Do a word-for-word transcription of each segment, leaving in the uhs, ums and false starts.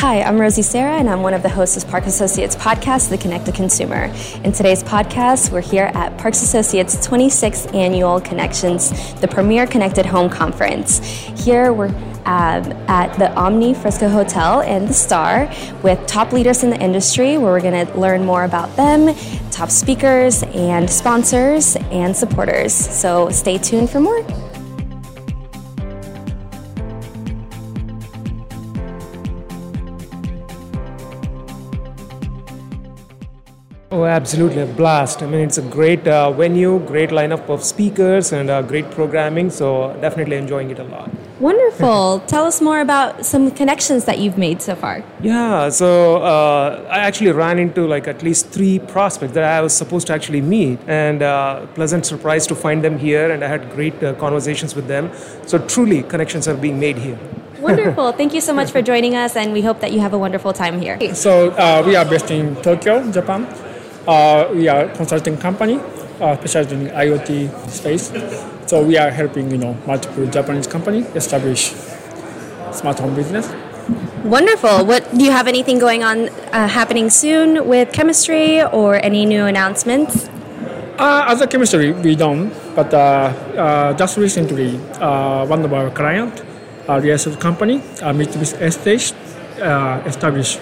Hi, I'm Rosey Sera, and I'm one of the hosts of Parks Associates podcast, The Connected Consumer. In today's podcast, we're here at Parks Associates' twenty-sixth Annual Connections, the premier connected home conference. Here we're um, at the Omni Frisco Hotel and The Star with top leaders in the industry, where we're going to learn more about them, top speakers and sponsors and supporters. So stay tuned for more. Oh, absolutely, a blast. I mean, it's a great uh, venue, great lineup of speakers, and uh, great programming, so definitely enjoying it a lot. Wonderful. Tell us more about some connections that you've made so far. Yeah, so uh, I actually ran into like at least three prospects that I was supposed to actually meet, and uh, pleasant surprise to find them here, and I had great uh, conversations with them. So truly, connections are being made here. Wonderful. Thank you so much for joining us, and we hope that you have a wonderful time here. So uh, we are based in Tokyo, Japan. Uh, we are a consulting company uh, specialized in IoT space. So we are helping, you know, multiple Japanese companies establish smart home business. Wonderful. What do you have anything going on uh, happening soon with Xhemistry or any new announcements? Uh, as a Xhemistry, we don't. But uh, uh, just recently, uh, one of our clients, a real estate company, uh, Mitsubishi Estate, uh, established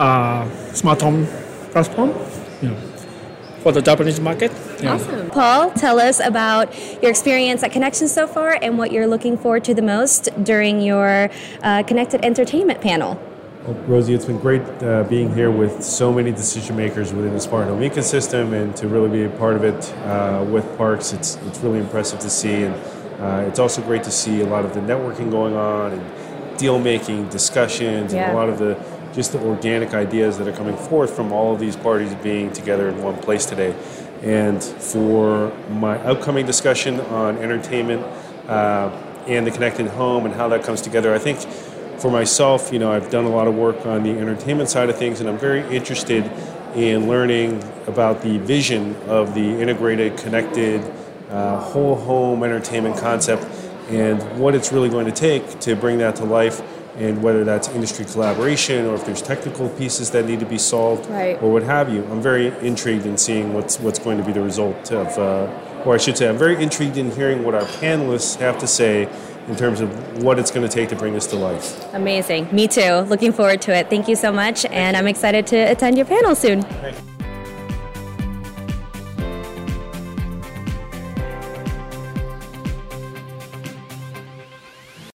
uh, smart home platform. Yeah. For the Japanese market. Yeah. Awesome. Paul, tell us about your experience at Connections so far and what you're looking forward to the most during your uh, Connected Entertainment panel. Well, Rosie, it's been great uh, being here with so many decision makers within the smart home ecosystem, and to really be a part of it uh, with Parks. It's it's really impressive to see, and uh, it's also great to see a lot of the networking going on and deal making discussions, yeah. and a lot of the just the organic ideas that are coming forth from all of these parties being together in one place today. And for my upcoming discussion on entertainment uh, and the connected home and how that comes together, I think for myself, you know, I've done a lot of work on the entertainment side of things, and I'm very interested in learning about the vision of the integrated, connected, uh, whole home entertainment concept and what it's really going to take to bring that to life, and whether that's industry collaboration or if there's technical pieces that need to be solved, right. or what have you. I'm very intrigued in seeing what's what's going to be the result of, uh, or I should say, I'm very intrigued in hearing what our panelists have to say in terms of what it's going to take to bring this to life. Amazing. Me too. Looking forward to it. Thank you so much, Thank and you. I'm excited to attend your panel soon. Thank you.